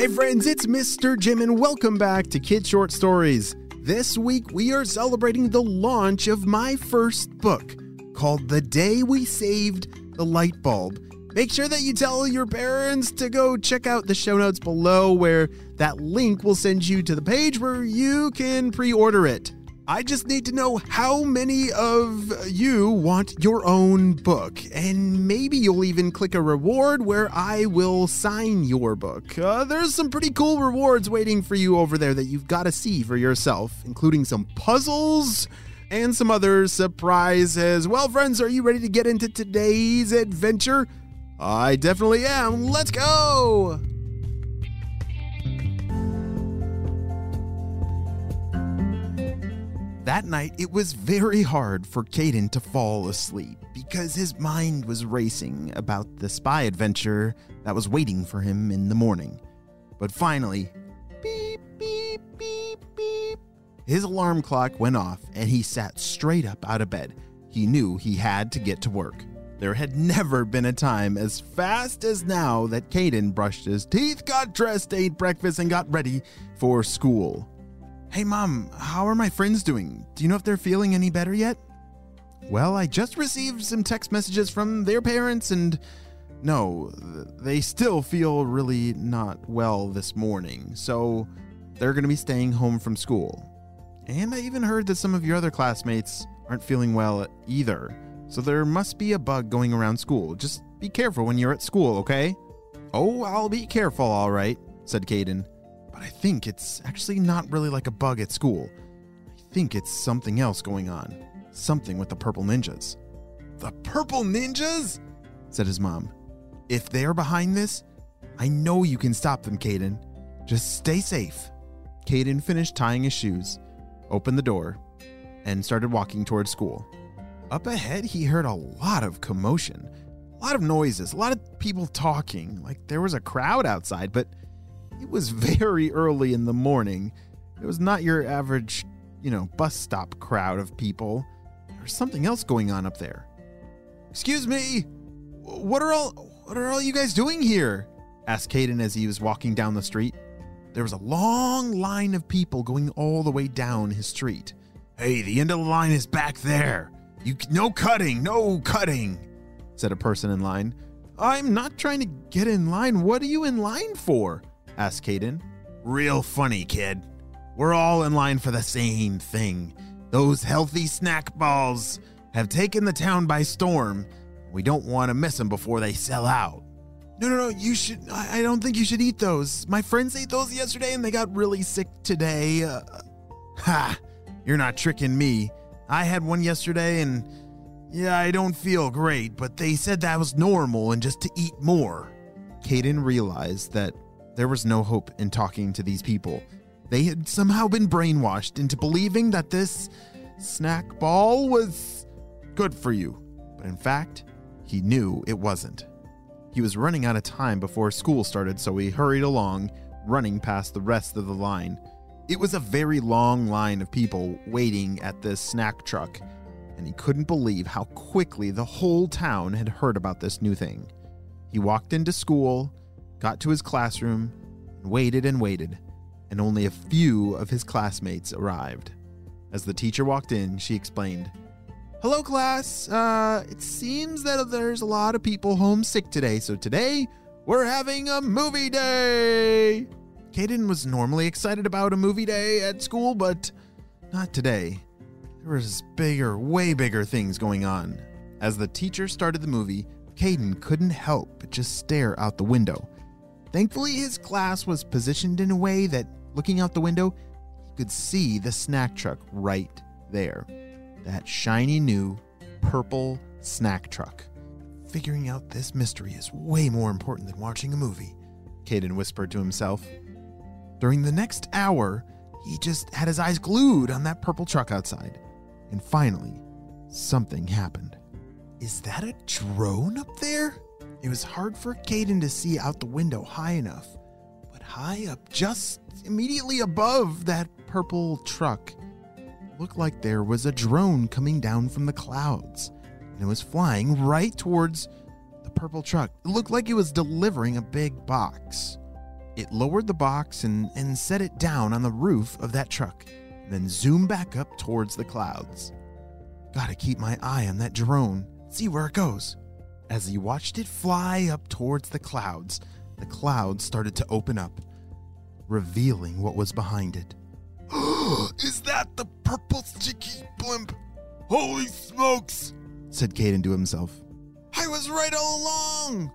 Hey friends, it's Mr. Jim and welcome back to Kid Short Stories. This week we are celebrating the launch of my first book called The Day We Saved the Light Bulb. Make sure that you tell your parents to go check out the show notes below where that link will send you to the page where you can pre-order it. I just need to know how many of you want your own book, and maybe you'll even click a reward where I will sign your book. There's some pretty cool rewards waiting for you over there that you've got to see for yourself, including some puzzles and some other surprises. Well, friends, are you ready to get into today's adventure? I definitely am. Let's go! That night, it was very hard for Caden to fall asleep because his mind was racing about the spy adventure that was waiting for him in the morning. But finally, beep, beep, beep, beep, his alarm clock went off and he sat straight up out of bed. He knew he had to get to work. There had never been a time as fast as now that Caden brushed his teeth, got dressed, ate breakfast, and got ready for school. Hey Mom, how are my friends doing? Do you know if they're feeling any better yet? Well, I just received some text messages from their parents and no, they still feel really not well this morning. So they're going to be staying home from school. And I even heard that some of your other classmates aren't feeling well either. So there must be a bug going around school. Just be careful when you're at school, okay? Oh, I'll be careful, all right, said Caden. I think it's actually not really like a bug at school. I think it's something else going on. Something with the Purple Ninjas. The Purple Ninjas? Said his mom. If they're behind this, I know you can stop them, Caden. Just stay safe. Caden finished tying his shoes, opened the door, and started walking toward school. Up ahead, he heard a lot of commotion, a lot of noises, a lot of people talking. Like there was a crowd outside, but it was very early in the morning. It was not your average, bus stop crowd of people. There was something else going on up there. Excuse me, what are all you guys doing here? Asked Caden as he was walking down the street. There was a long line of people going all the way down his street. Hey, the end of the line is back there. No cutting, said a person in line. I'm not trying to get in line. What are you in line for? Asked Caden. Real funny, kid. We're all in line for the same thing. Those healthy snack balls have taken the town by storm. We don't want to miss them before they sell out. No, you should. I don't think you should eat those. My friends ate those yesterday and they got really sick today. You're not tricking me. I had one yesterday and yeah, I don't feel great, but they said that was normal and just to eat more. Caden realized that there was no hope in talking to these people. They had somehow been brainwashed into believing that this snack ball was good for you. But in fact, he knew it wasn't. He was running out of time before school started, so he hurried along, running past the rest of the line. It was a very long line of people waiting at this snack truck, and he couldn't believe how quickly the whole town had heard about this new thing. He walked into school, got to his classroom, and waited, and only a few of his classmates arrived. As the teacher walked in, she explained, Hello class, it seems that there's a lot of people homesick today, so today we're having a movie day! Caden was normally excited about a movie day at school, but not today. There was way bigger things going on. As the teacher started the movie, Caden couldn't help but just stare out the window. Thankfully, his class was positioned in a way that, looking out the window, he could see the snack truck right there. That shiny new purple snack truck. Figuring out this mystery is way more important than watching a movie, Caden whispered to himself. During the next hour, he just had his eyes glued on that purple truck outside. And finally, something happened. Is that a drone up there? It was hard for Caden to see out the window high enough, but high up, just immediately above that purple truck, looked like there was a drone coming down from the clouds, and it was flying right towards the purple truck. It looked like it was delivering a big box. It lowered the box and set it down on the roof of that truck, then zoomed back up towards the clouds. Gotta keep my eye on that drone, see where it goes. As he watched it fly up towards the clouds started to open up, revealing what was behind it. Is that the purple sticky blimp? Holy smokes, said Caden to himself. I was right all along.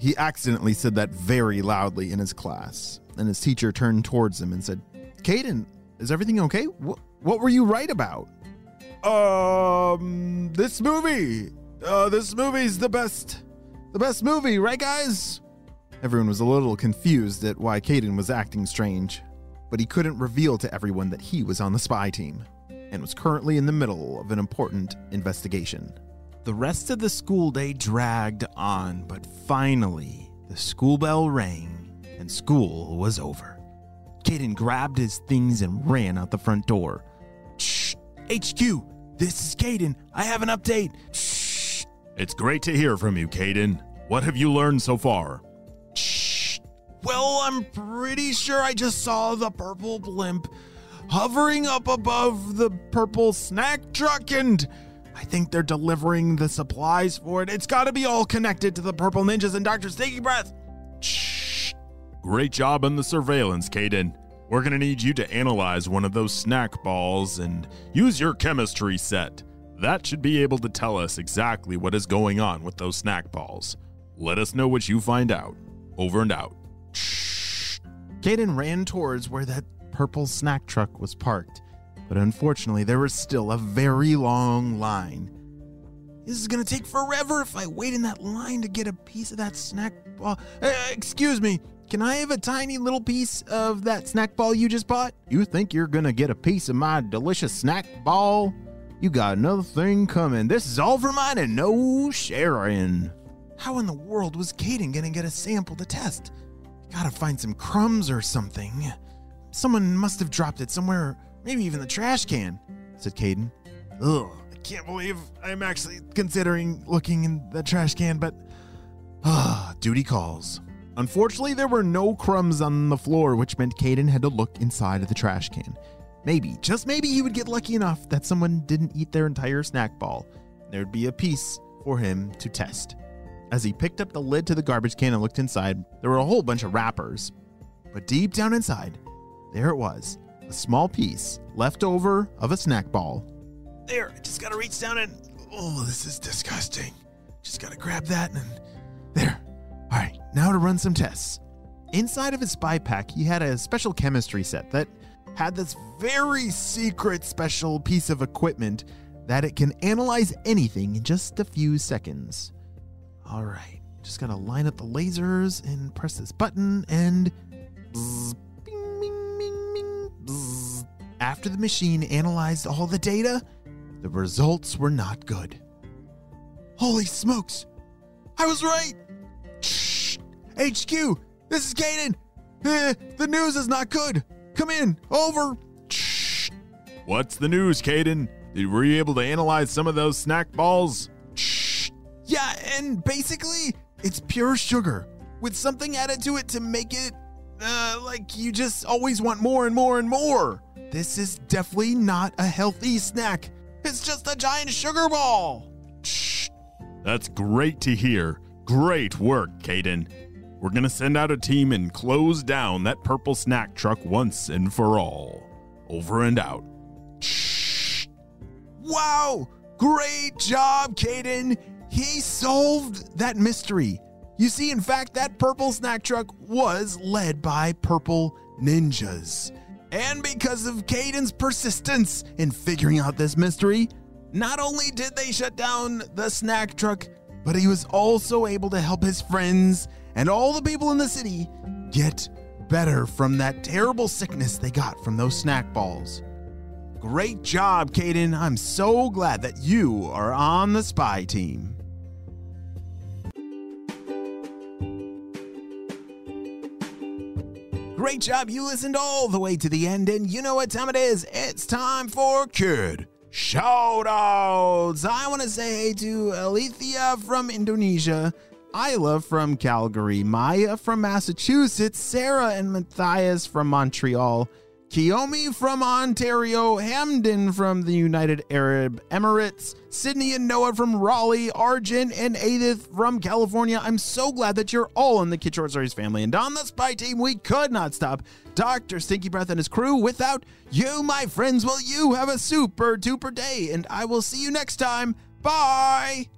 He accidentally said that very loudly in his class, and his teacher turned towards him and said, Caden, is everything okay? What were you right about? This movie. This movie's the best movie, right, guys? Everyone was a little confused at why Caden was acting strange, but he couldn't reveal to everyone that he was on the spy team and was currently in the middle of an important investigation. The rest of the school day dragged on, but finally, the school bell rang and school was over. Caden grabbed his things and ran out the front door. Shh, HQ, this is Caden. I have an update. Shh. It's great to hear from you, Caden. What have you learned so far? Shh. Well, I'm pretty sure I just saw the purple blimp hovering up above the purple snack truck and... I think they're delivering the supplies for it. It's got to be all connected to the Purple Ninjas and Dr. Stinky Breath. Shh. Great job on the surveillance, Caden. We're going to need you to analyze one of those snack balls and use your chemistry set. That should be able to tell us exactly what is going on with those snack balls. Let us know what you find out. Over and out. Shh. Caden ran towards where that purple snack truck was parked. But unfortunately, there was still a very long line. This is going to take forever if I wait in that line to get a piece of that snack ball. Excuse me, can I have a tiny little piece of that snack ball you just bought? You think you're going to get a piece of my delicious snack ball? You got another thing coming. This is all for mine and no sharing. How in the world was Caden going to get a sample to test? Gotta find some crumbs or something. Someone must have dropped it somewhere. Maybe even the trash can, said Caden. Ugh, I can't believe I'm actually considering looking in the trash can, but duty calls. Unfortunately, there were no crumbs on the floor, which meant Caden had to look inside of the trash can. Maybe, just maybe, he would get lucky enough that someone didn't eat their entire snack ball. There'd be a piece for him to test. As he picked up the lid to the garbage can and looked inside, there were a whole bunch of wrappers. But deep down inside, there it was. A small piece left over of a snack ball. There, I just gotta reach down and... Oh, this is disgusting. Just gotta grab that and... There. All right, now to run some tests. Inside of his spy pack, he had a special chemistry set that had this very secret special piece of equipment that it can analyze anything in just a few seconds. All right, just gotta line up the lasers and press this button and... Bzz. After the machine analyzed all the data, the results were not good. Holy smokes! I was right! Shh! HQ! This is Caden! The news is not good! Come in! Over! Shh! What's the news, Caden? Were you able to analyze some of those snack balls? Shh! Yeah, and basically, it's pure sugar, with something added to it to make it, like you just always want more and more and more. This is definitely not a healthy snack. It's just a giant sugar ball. Shh. That's great to hear. Great work, Caden. We're going to send out a team and close down that purple snack truck once and for all. Over and out. Shh. Wow. Great job, Caden. He solved that mystery. You see, in fact, that purple snack truck was led by purple ninjas. And because of Caden's persistence in figuring out this mystery, not only did they shut down the snack truck, but he was also able to help his friends and all the people in the city get better from that terrible sickness they got from those snack balls. Great job, Caden. I'm so glad that you are on the spy team. Great job, you listened all the way to the end, and you know what time it is. It's time for Kid Shoutouts. I want to say hey to Alethea from Indonesia, Isla from Calgary, Maya from Massachusetts, Sarah and Matthias from Montreal, Kiyomi from Ontario, Hamden from the United Arab Emirates, Sydney and Noah from Raleigh, Arjun and Edith from California. I'm so glad that you're all in the Kid Short Stories family. And on the Spy Team, we could not stop Dr. Stinky Breath and his crew without you, my friends. Well, you have a super duper day, and I will see you next time. Bye!